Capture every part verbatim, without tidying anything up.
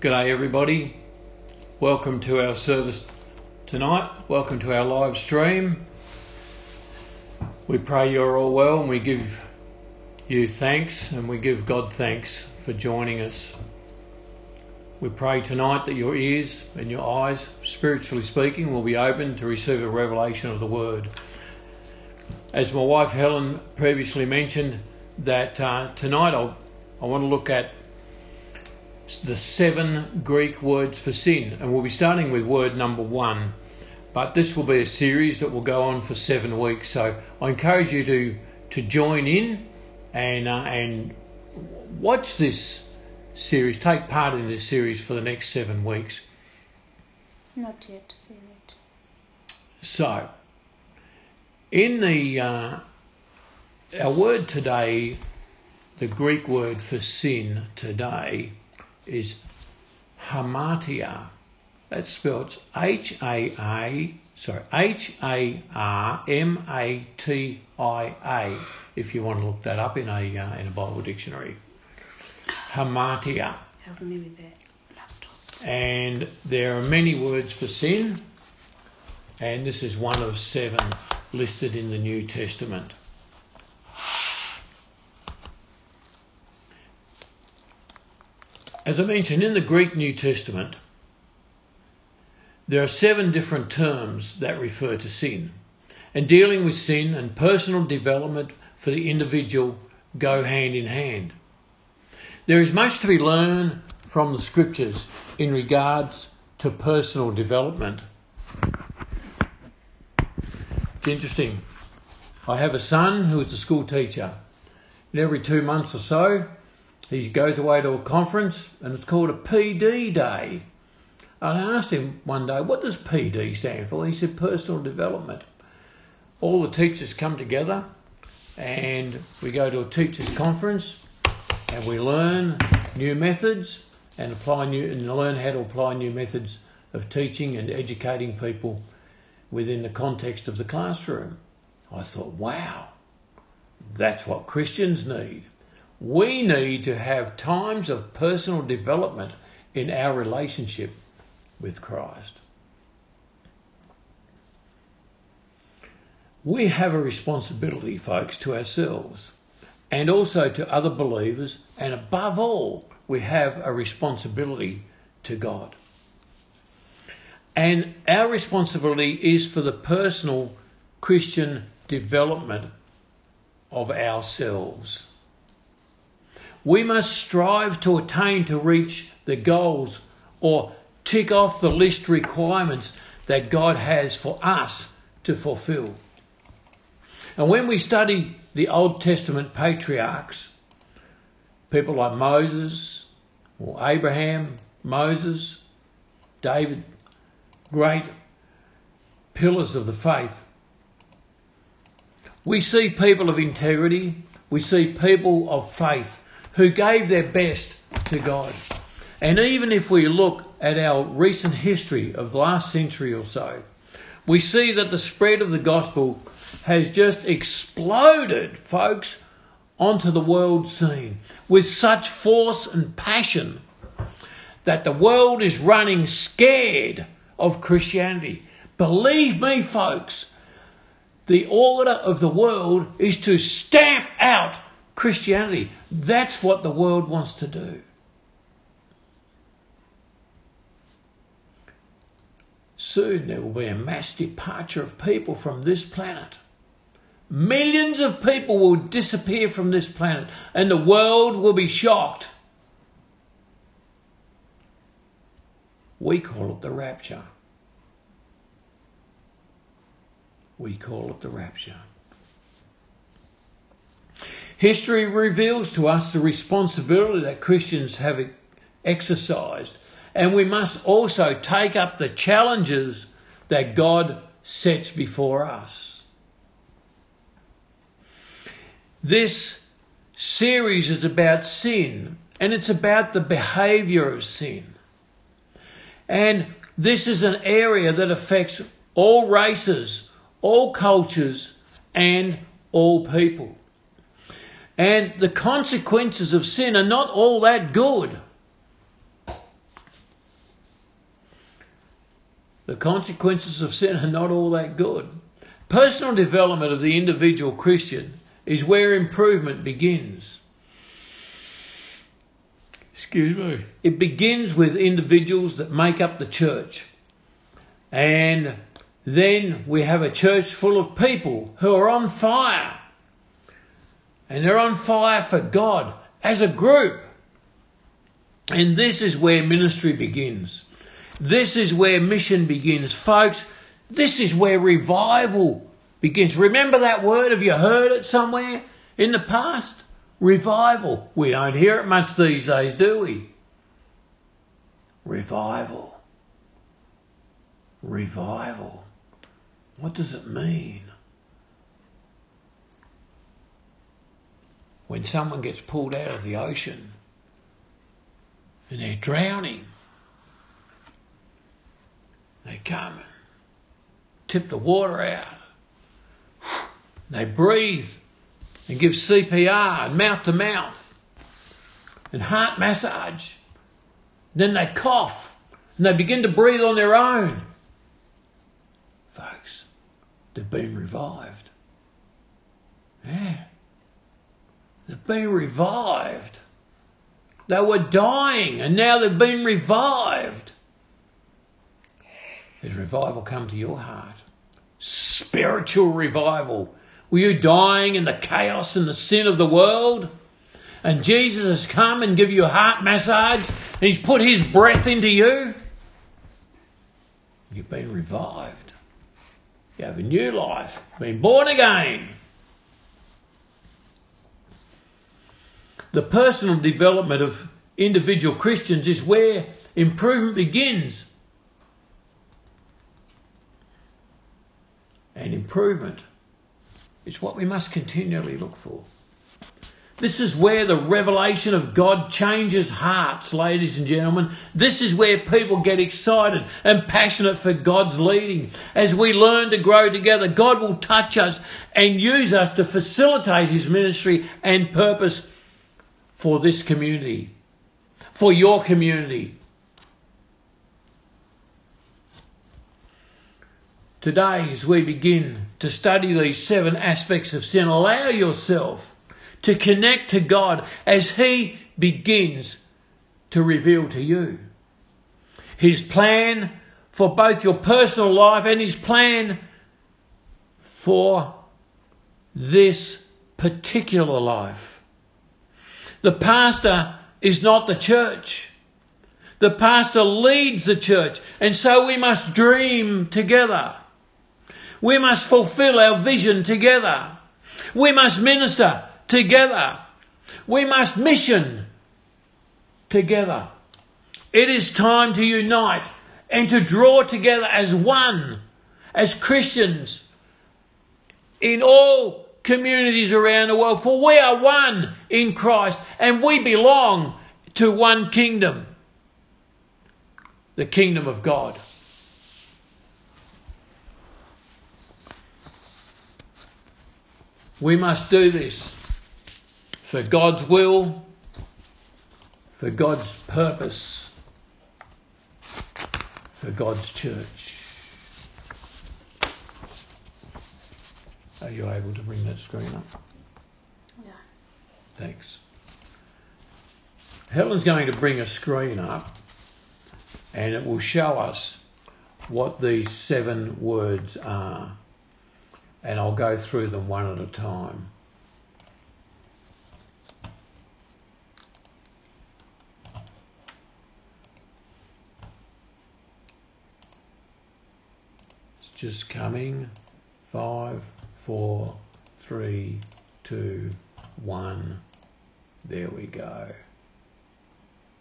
G'day everybody, welcome to our service tonight, welcome to our live stream. We pray you're all well and we give you thanks and we give God thanks for joining us. We pray tonight that your ears and your eyes, spiritually speaking, will be open to receive a revelation of the Word. As my wife Helen previously mentioned, that uh, tonight I'll, I want to look at the seven Greek words for sin, and we'll be starting with word number one, but this will be a series that will go on for seven weeks, so I encourage you to to join in and uh, and watch this series, take part in this series for the next seven weeks. Not yet seen it. So in the uh, our word today, the Greek word for sin today is hamartia. That's spelled H A A, sorry, H A R M A T I A, if you want to look that up in a uh, in a Bible dictionary. Hamartia. Help me with that laptop. And there are many words for sin, and this is one of seven listed in the New Testament. As I mentioned, in the Greek New Testament, there are seven different terms that refer to sin. And dealing with sin and personal development for the individual go hand in hand. There is much to be learned from the scriptures in regards to personal development. It's interesting. I have a son who is a school teacher, and every two months or so, he goes away to a conference, and it's called a P D day. And I asked him one day, what does P D stand for? He said, personal development. All the teachers come together, and we go to a teachers' conference, and we learn new methods and apply new and learn how to apply new methods of teaching and educating people within the context of the classroom. I thought, wow, that's what Christians need. We need to have times of personal development in our relationship with Christ. We have a responsibility, folks, to ourselves and also to other believers, and above all, we have a responsibility to God. And our responsibility is for the personal Christian development of ourselves. We must strive to attain to reach the goals or tick off the list requirements that God has for us to fulfill. And when we study the Old Testament patriarchs, people like Moses or Abraham, Moses, David, great pillars of the faith, we see people of integrity, we see people of faith who gave their best to God. And even if we look at our recent history of the last century or so, we see that the spread of the gospel has just exploded, folks, onto the world scene with such force and passion that the world is running scared of Christianity. Believe me, folks, the order of the world is to stamp out Christianity. That's what the world wants to do. Soon there will be a mass departure of people from this planet. Millions of people will disappear from this planet, and the world will be shocked. We call it the rapture. We call it the rapture. History reveals to us the responsibility that Christians have exercised, and we must also take up the challenges that God sets before us. This series is about sin, and it's about the behaviour of sin. And this is an area that affects all races, all cultures, and all people. And the consequences of sin are not all that good. The consequences of sin are not all that good. Personal development of the individual Christian is where improvement begins. Excuse me. It begins with individuals that make up the church. And then we have a church full of people who are on fire. And they're on fire for God as a group. And this is where ministry begins. This is where mission begins. Folks, this is where revival begins. Remember that word? Have you heard it somewhere in the past? Revival. We don't hear it much these days, do we? Revival. Revival. What does it mean? When someone gets pulled out of the ocean and they're drowning, they come and tip the water out. They breathe and give C P R and mouth to mouth and heart massage. Then they cough and they begin to breathe on their own. Folks, they've been revived. Yeah. They've been revived. They were dying and now they've been revived. Has revival come to your heart? Spiritual revival. Were you dying in the chaos and the sin of the world? And Jesus has come and give you a heart massage and he's put his breath into you? You've been revived. You have a new life. Been born again. The personal development of individual Christians is where improvement begins. And improvement is what we must continually look for. This is where the revelation of God changes hearts, ladies and gentlemen. This is where people get excited and passionate for God's leading. As we learn to grow together, God will touch us and use us to facilitate his ministry and purpose for this community, for your community. Today, as we begin to study these seven aspects of sin, allow yourself to connect to God as he begins to reveal to you his plan for both your personal life and his plan for this particular life. The pastor is not the church. The pastor leads the church, and so we must dream together. We must fulfill our vision together. We must minister together. We must mission together. It is time to unite and to draw together as one, as Christians in all communities around the world. For we are one in Christ and we belong to one kingdom, the kingdom of God. We must do this for God's will, for God's purpose, for God's church. Are you able to bring that screen up? Yeah. Thanks. Helen's going to bring a screen up and it will show us what these seven words are. And I'll go through them one at a time. It's just coming. Five, four, three, two, one. There we go.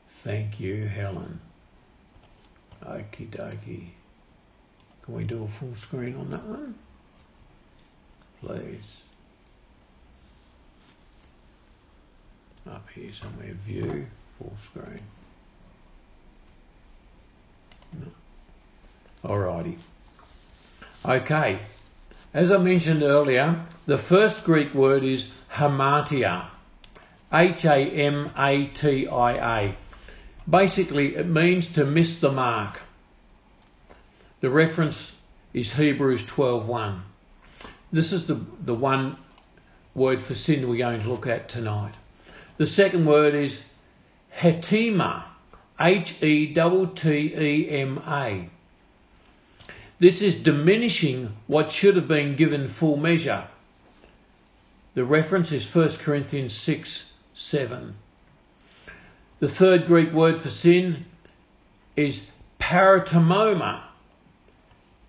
Thank you, Helen. Okie dokie. Can we do a full screen on that one? Please. Up here somewhere, view, full screen. No. Alrighty. Okay. As I mentioned earlier, the first Greek word is hamartia. H A M A T I A. Basically, it means to miss the mark. The reference is Hebrews twelve one. This is the, the one word for sin we're going to look at tonight. The second word is hetima, H E T T E M A. This is diminishing what should have been given full measure. The reference is First Corinthians six seven. The third Greek word for sin is paraptoma.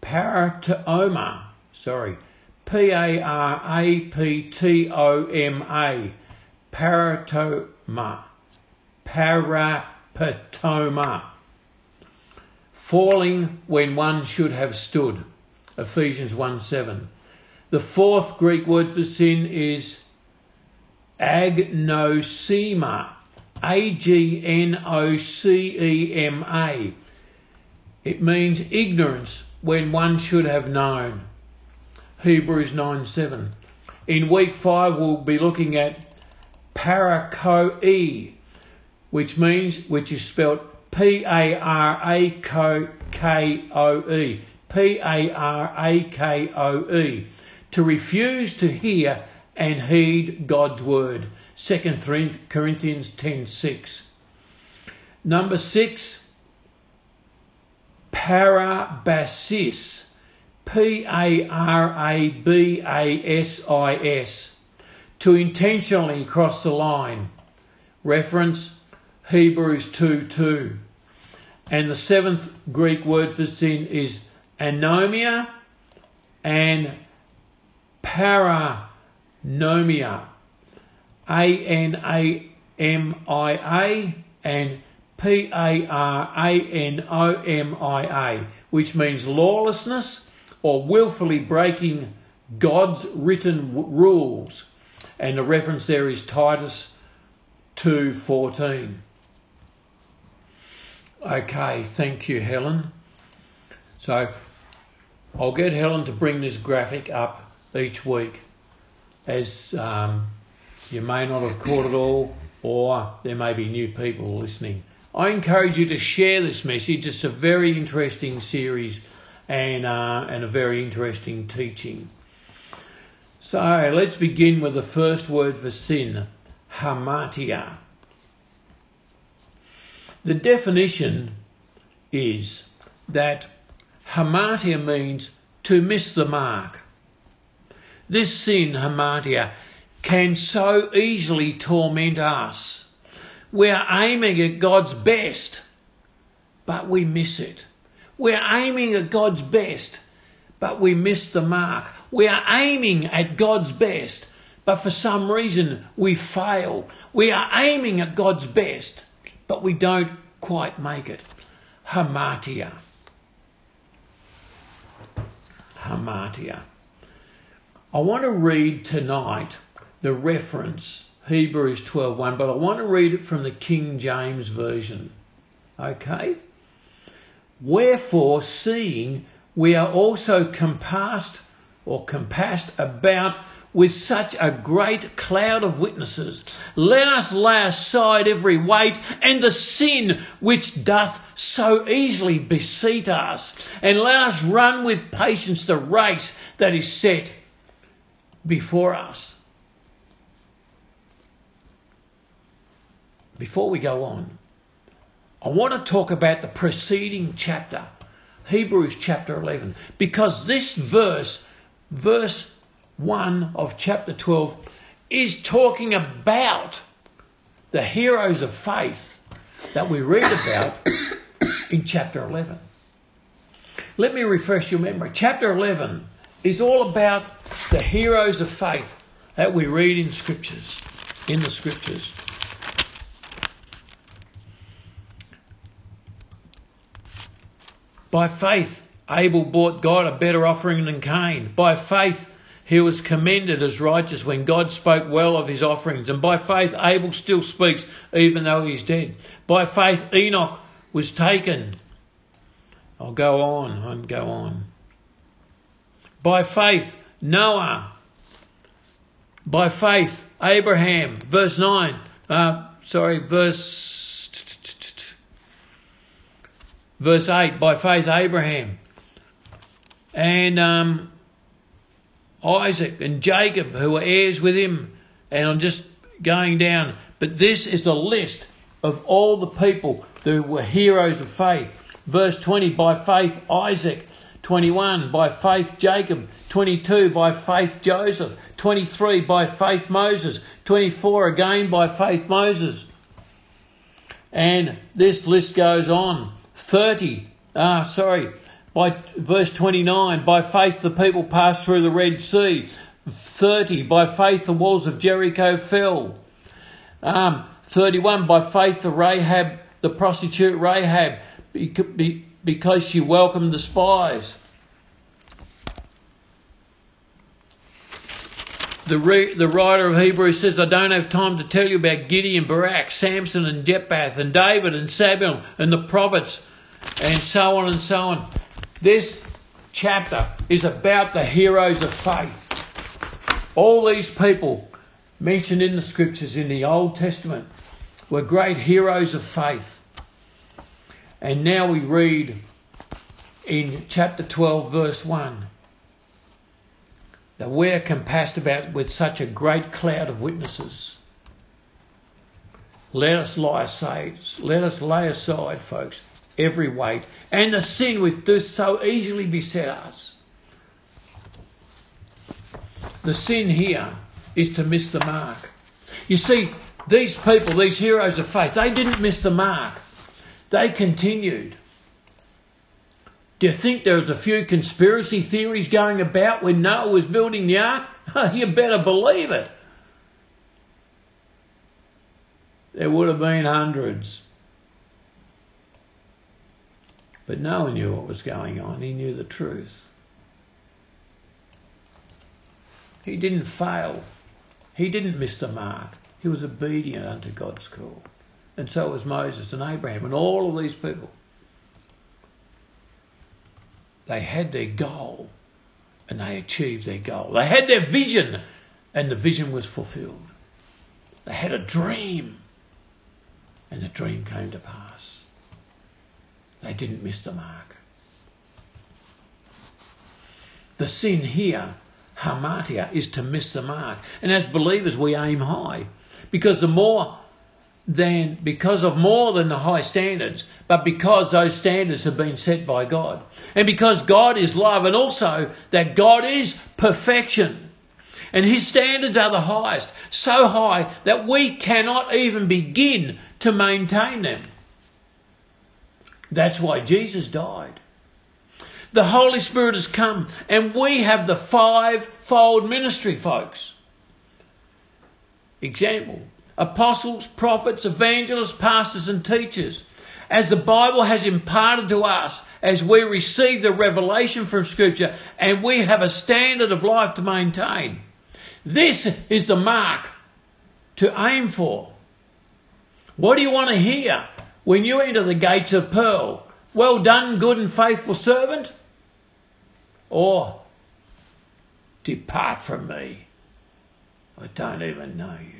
Paraptoma, sorry, P A R A P T O M A, paraptoma, paraptoma, falling when one should have stood, Ephesians one seven. The fourth Greek word for sin is agnosema, A G N O C E M A. It means ignorance when one should have known, Hebrews nine seven. In week five we'll be looking at parakoe, which means, which is spelled P A R A K O E, P A R A K O E, to refuse to hear and heed God's word, Second Corinthians ten six. Number six, parabasis, P A R A B A S I S, to intentionally cross the line, reference Hebrews two two. And the seventh Greek word for sin is anomia and paranomia, A N A M I A and P A R A N O M I A, which means lawlessness or willfully breaking God's written w- rules. And the reference there is Titus two fourteen. Okay, thank you, Helen. So I'll get Helen to bring this graphic up each week, as um, you may not have caught it all, or there may be new people listening. I encourage you to share this message. It's a very interesting series and, uh, and a very interesting teaching. So let's begin with the first word for sin, hamartia. The definition is that hamartia means to miss the mark. This sin, hamartia, can so easily torment us. We're aiming at God's best, but we miss it. We're aiming at God's best, but we miss the mark. We're aiming at God's best, but for some reason we fail. We are aiming at God's best, but we don't quite make it. Hamartia. Hamartia. I want to read tonight the reference, Hebrews twelve one, but I want to read it from the King James Version. Okay? Wherefore, seeing we are also compassed or compassed about with such a great cloud of witnesses, let us lay aside every weight and the sin which doth so easily beset us, and let us run with patience the race that is set before us. Before we go on, I want to talk about the preceding chapter, Hebrews chapter eleven, because this verse, verse one of chapter twelve, is talking about the heroes of faith that we read about in chapter eleven. Let me refresh your memory. Chapter eleven is all about the heroes of faith that we read in scriptures, in the scriptures. By faith, Abel brought God a better offering than Cain. By faith, he was commended as righteous when God spoke well of his offerings. And by faith, Abel still speaks, even though he's dead. By faith, Enoch was taken. I'll go on and go on. By faith, Noah. By faith, Abraham. Verse nine. Uh, sorry, verse... Verse eight. By faith, Abraham. and um, Isaac and Jacob, who were heirs with him. And I'm just going down. But this is the list of all the people who were heroes of faith. Verse twenty, by faith Isaac. twenty-one, by faith Jacob. twenty-two, by faith Joseph. twenty-three, by faith Moses. twenty-four, again by faith Moses. And this list goes on. thirty, ah, sorry, by verse twenty-nine, by faith the people passed through the Red Sea. thirty, by faith the walls of Jericho fell. Um, thirty-one, by faith the Rahab, the prostitute Rahab, because she welcomed the spies. The, re, the writer of Hebrews says, I don't have time to tell you about Gideon, Barak, Samson and Jephthah and David and Samuel and the prophets and so on and so on. This chapter is about the heroes of faith. All these people mentioned in the scriptures in the Old Testament were great heroes of faith. And now we read in chapter twelve, verse one, that we're compassed about with such a great cloud of witnesses. Let us lay aside, let us lay aside, folks, every weight and the sin which does so easily beset us. The sin here is to miss the mark. You see, these people, these heroes of faith, they didn't miss the mark. They continued. Do you think there was a few conspiracy theories going about when Noah was building the ark? You better believe it. There would have been hundreds. But Noah knew what was going on. He knew the truth. He didn't fail. He didn't miss the mark. He was obedient unto God's call. And so was Moses and Abraham and all of these people. They had their goal and they achieved their goal. They had their vision and the vision was fulfilled. They had a dream and the dream came to pass. They didn't miss the mark. The sin here, hamartia, is to miss the mark. And as believers we aim high because the more... than because of more than the high standards, but because those standards have been set by God. And because God is love, and also that God is perfection. And his standards are the highest, so high that we cannot even begin to maintain them. That's why Jesus died. The Holy Spirit has come, and we have the five-fold ministry, folks. Example. Apostles, prophets, evangelists, pastors and teachers. As the Bible has imparted to us, as we receive the revelation from Scripture, and we have a standard of life to maintain. This is the mark to aim for. What do you want to hear when you enter the gates of pearl? Well done, good and faithful servant. Or, depart from me. I don't even know you.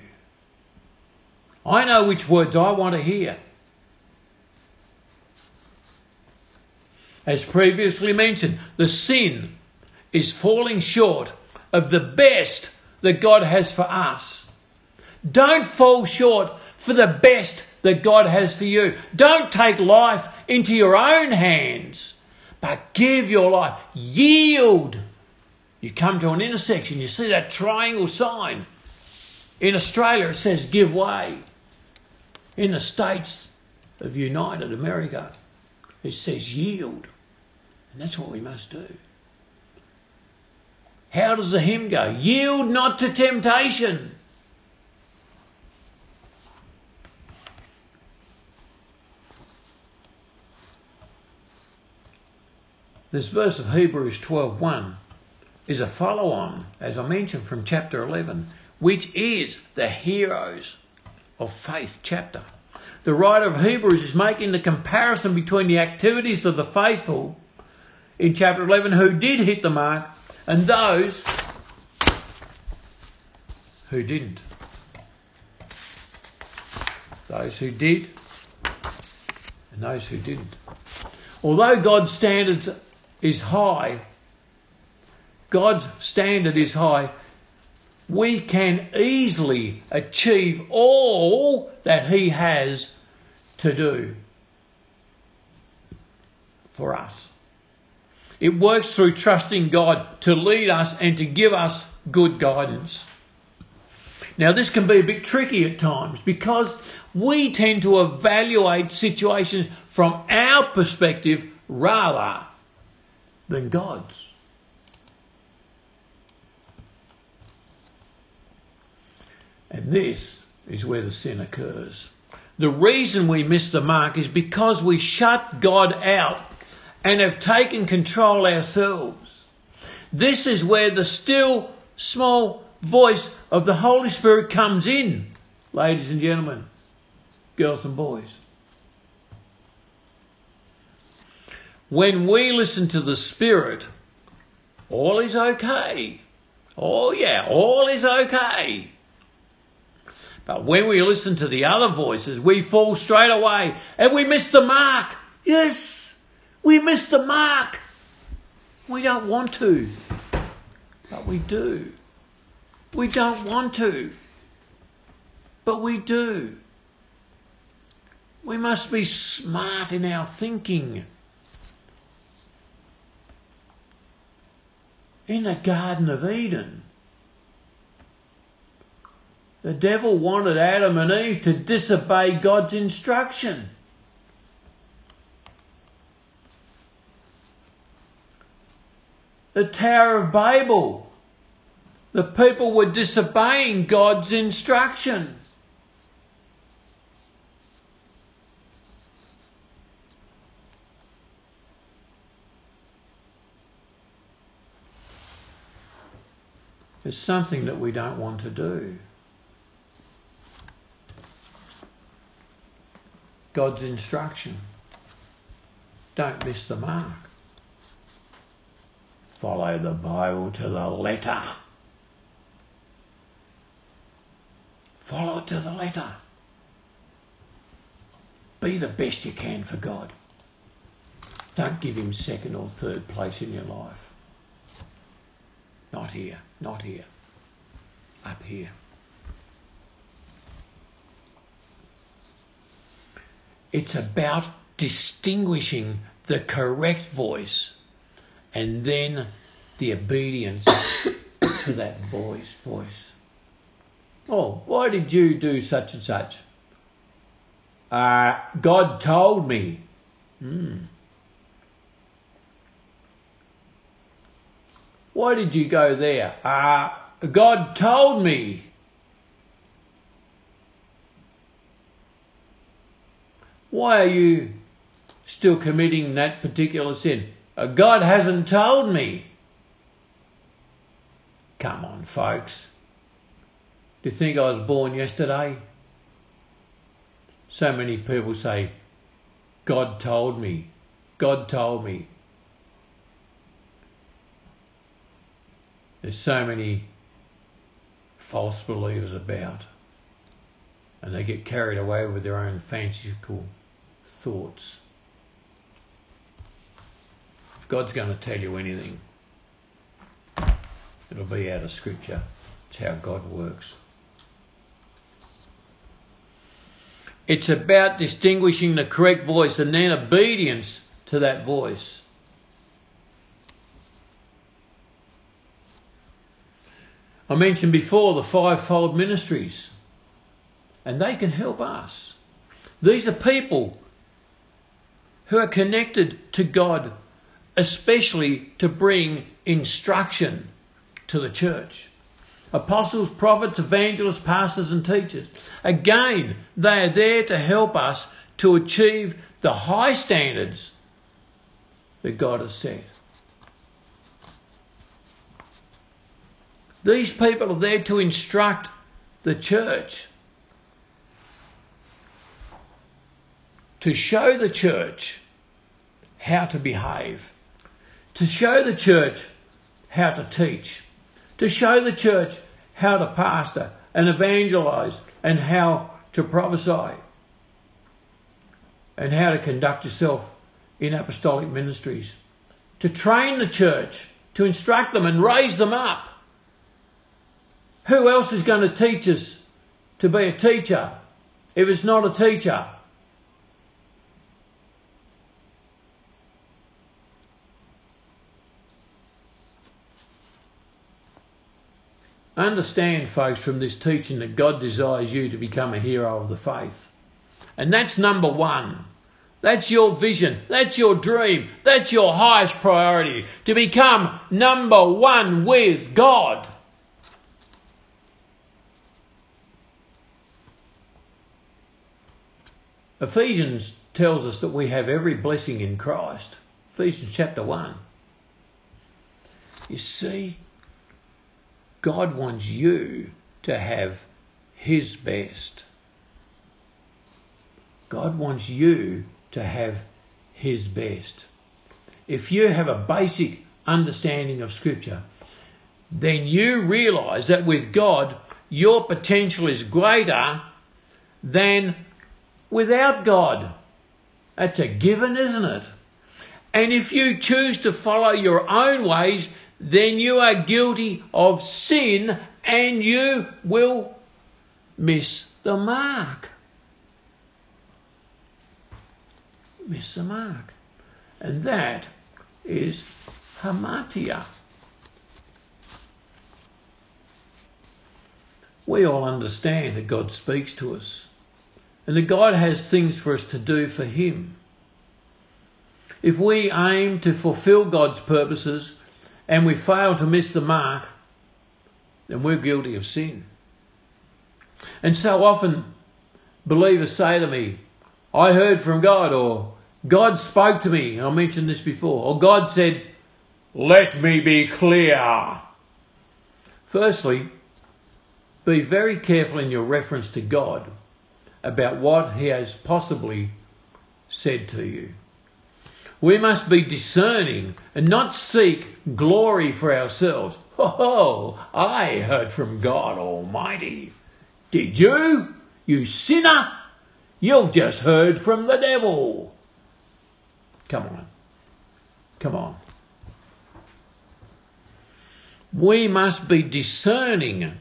I know which words I want to hear. As previously mentioned, the sin is falling short of the best that God has for us. Don't fall short for the best that God has for you. Don't take life into your own hands, but give your life. Yield. You come to an intersection, you see that triangle sign. In Australia it says give way. In the States of United America, it says yield. And that's what we must do. How does the hymn go? Yield not to temptation. This verse of Hebrews twelve one is a follow-on, as I mentioned, from chapter eleven, which is the heroes of faith chapter. The writer of Hebrews is making the comparison between the activities of the faithful in chapter eleven who did hit the mark and those who didn't. Those who did and those who didn't. Although God's standards is high, God's standard is high, we can easily achieve all that He has to do for us. It works through trusting God to lead us and to give us good guidance. Now, this can be a bit tricky at times because we tend to evaluate situations from our perspective rather than God's. And this is where the sin occurs. The reason we miss the mark is because we shut God out and have taken control ourselves. This is where the still small voice of the Holy Spirit comes in, ladies and gentlemen, girls and boys. When we listen to the Spirit, all is okay. Oh yeah, all is okay. But when we listen to the other voices, we fall straight away and we miss the mark. Yes. We miss the mark. We don't want to, but we do. We don't want to, but we do. We must be smart in our thinking. In the Garden of Eden, the devil wanted Adam and Eve to disobey God's instruction. The Tower of Babel, the people were disobeying God's instruction. It's something that we don't want to do. God's instruction. Don't miss the mark. Follow the Bible to the letter. Follow it to the letter. Be the best you can for God. Don't give Him second or third place in your life. Not here, not here, up here. It's about distinguishing the correct voice and then the obedience to that voice. voice. Oh, why did you do such and such? Uh, God told me. Mm. Why did you go there? Uh, God told me. Why are you still committing that particular sin? God hasn't told me. Come on, folks. Do you think I was born yesterday? So many people say, God told me. God told me. There's so many false believers about, and they get carried away with their own fanciful thoughts. God's going to tell you anything. It'll be out of Scripture. It's how God works. It's about distinguishing the correct voice and then obedience to that voice. I mentioned before the fivefold ministries, and they can help us. These are people who are connected to God, especially to bring instruction to the church. Apostles, prophets, evangelists, pastors and teachers. Again, they are there to help us to achieve the high standards that God has set. These people are there to instruct the church, to show the church how to behave, to show the church how to teach, to show the church how to pastor and evangelise and how to prophesy and how to conduct yourself in apostolic ministries, to train the church to instruct them and raise them up. Who else is going to teach us to be a teacher if it's not a teacher? Understand, folks, from this teaching that God desires you to become a hero of the faith. And that's number one. That's your vision. That's your dream. That's your highest priority, to become number one with God. Ephesians tells us that we have every blessing in Christ. Ephesians chapter one. You see, God wants you to have His best. God wants you to have His best. If you have a basic understanding of Scripture, then you realise that with God, your potential is greater than without God. That's a given, isn't it? And if you choose to follow your own ways, then you are guilty of sin and you will miss the mark. Miss the mark. And that is hamartia. We all understand that God speaks to us and that God has things for us to do for Him. If we aim to fulfill God's purposes and we fail to miss the mark, then we're guilty of sin. And so often believers say to me, I heard from God, or God spoke to me, and I mentioned this before, or God said, let me be clear. Firstly, be very careful in your reference to God about what He has possibly said to you. We must be discerning and not seek glory for ourselves. Oh, I heard from God Almighty. Did you? You sinner? You've just heard from the devil. Come on. Come on. We must be discerning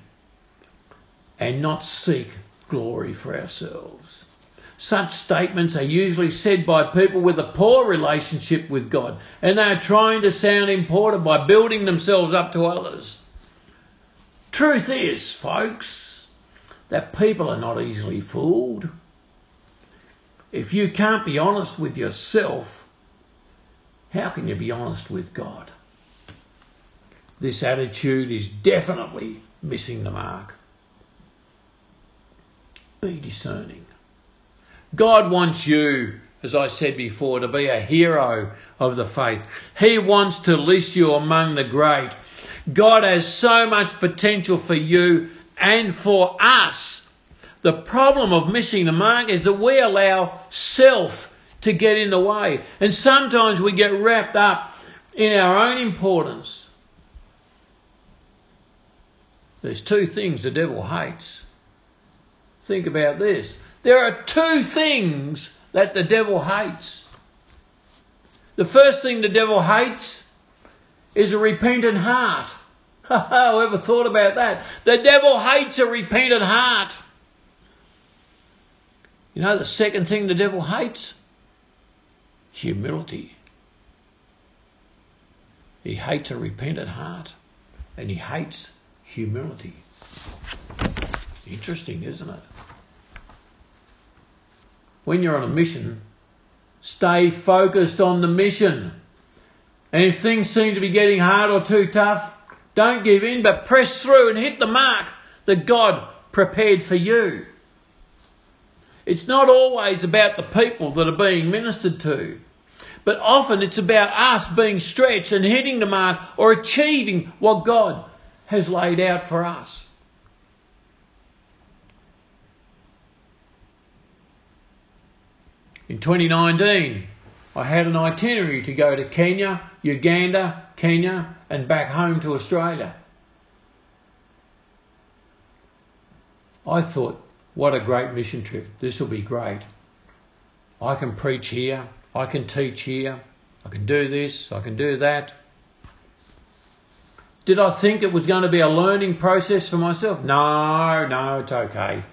and not seek glory for ourselves. Such statements are usually said by people with a poor relationship with God, and they are trying to sound important by building themselves up to others. Truth is, folks, that people are not easily fooled. If you can't be honest with yourself, how can you be honest with God? This attitude is definitely missing the mark. Be discerning. God wants you, as I said before, to be a hero of the faith. He wants to list you among the great. God has so much potential for you and for us. The problem of missing the mark is that we allow self to get in the way. And sometimes we get wrapped up in our own importance. There's two things the devil hates. Think about this. There are two things that the devil hates. The first thing the devil hates is a repentant heart. Oh, ever thought about that? The devil hates a repentant heart. You know the second thing the devil hates? Humility. He hates a repentant heart and he hates humility. Interesting, isn't it? When you're on a mission, stay focused on the mission. And if things seem to be getting hard or too tough, don't give in, but press through and hit the mark that God prepared for you. It's not always about the people that are being ministered to, but often it's about us being stretched and hitting the mark or achieving what God has laid out for us. In twenty nineteen, I had an itinerary to go to Kenya, Uganda, Kenya, and back home to Australia. I thought, what a great mission trip. This will be great. I can preach here. I can teach here. I can do this. I can do that. Did I think it was going to be a learning process for myself? No, no, it's okay.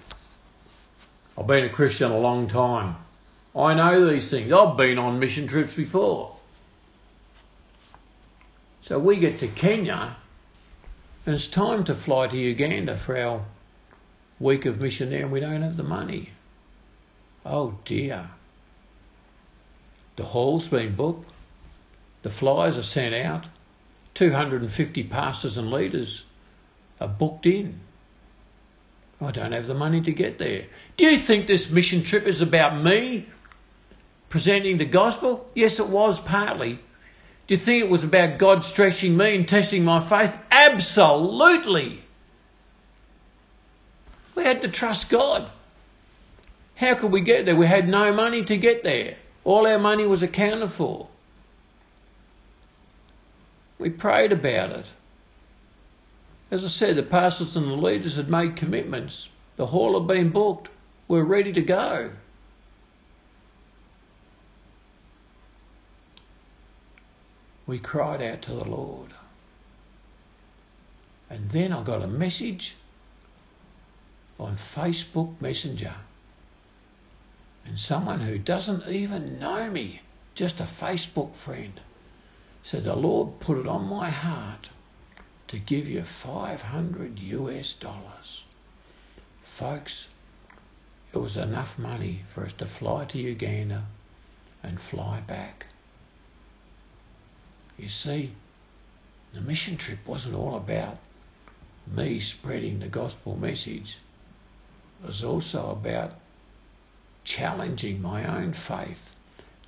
I've been a Christian a long time. I know these things. I've been on mission trips before. So we get to Kenya and it's time to fly to Uganda for our week of mission there and we don't have the money. Oh dear. The hall's been booked. The flyers are sent out. two hundred fifty pastors and leaders are booked in. I don't have the money to get there. Do you think this mission trip is about me presenting the gospel? Yes, it was partly. Do you think it was about God stretching me and testing my faith? Absolutely. We had to trust God. How could we get there? We had no money to get there. All our money was accounted for. We prayed about it. As I said, the pastors and the leaders had made commitments. The hall had been booked. We're ready to go. We cried out to the Lord. And then I got a message on Facebook Messenger. And someone who doesn't even know me, just a Facebook friend, said, the Lord put it on my heart to give you five hundred US dollars. Folks, it was enough money for us to fly to Uganda and fly back. You see, the mission trip wasn't all about me spreading the gospel message. It was also about challenging my own faith,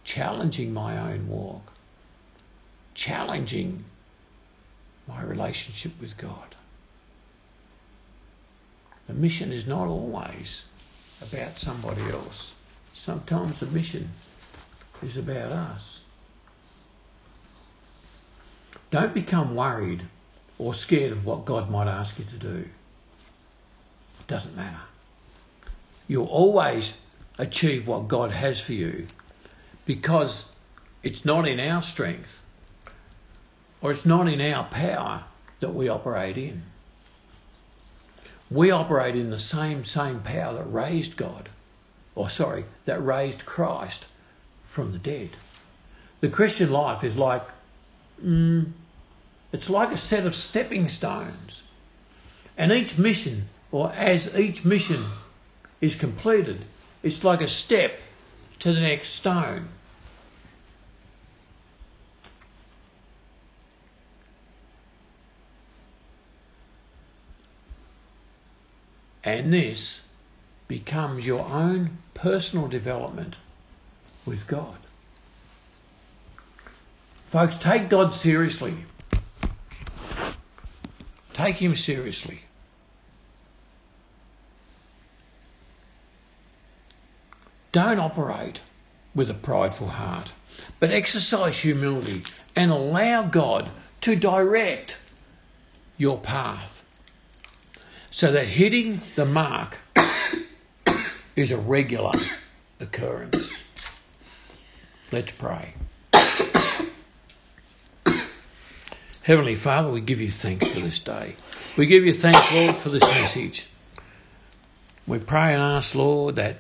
challenging my own walk, challenging my relationship with God. The mission is not always about somebody else. Sometimes the mission is about us. Don't become worried or scared of what God might ask you to do. It doesn't matter. You'll always achieve what God has for you because it's not in our strength or it's not in our power that we operate in. We operate in the same, same power that raised God, or sorry, that raised Christ from the dead. The Christian life is like, mm, it's like a set of stepping stones. And each mission, or as each mission is completed, it's like a step to the next stone. And this becomes your own personal development with God. Folks, take God seriously. Take Him seriously. Don't operate with a prideful heart, but exercise humility and allow God to direct your path, so that hitting the mark is a regular occurrence. Let's pray. Heavenly Father, we give you thanks for this day. We give you thanks, Lord, for this message. We pray and ask, Lord, that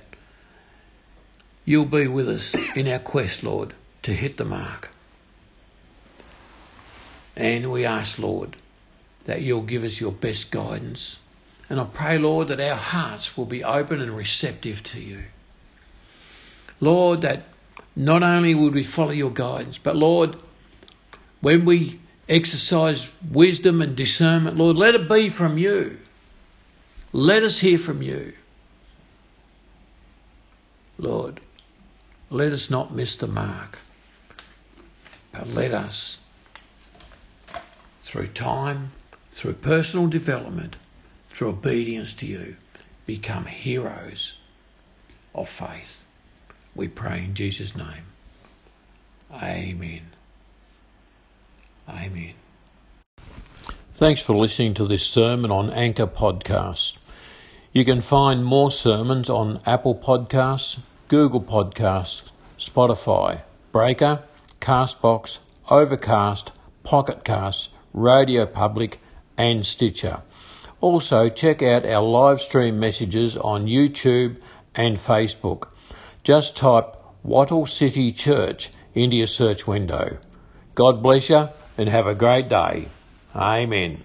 you'll be with us in our quest, Lord, to hit the mark. And we ask, Lord, that you'll give us your best guidance. And I pray, Lord, that our hearts will be open and receptive to you. Lord, that not only would we follow your guidance, but Lord, when we exercise wisdom and discernment, Lord, let it be from you. Let us hear from you. Lord, let us not miss the mark, but let us, through time, through personal development, through obedience to you, become heroes of faith. We pray in Jesus' name. Amen. Amen. Thanks for listening to this sermon on Anchor Podcast. You can find more sermons on Apple Podcasts, Google Podcasts, Spotify, Breaker, CastBox, Overcast, Pocket Casts, Radio Public, and Stitcher. Also, check out our live stream messages on YouTube and Facebook. Just type Wattle City Church into your search window. God bless you and have a great day. Amen.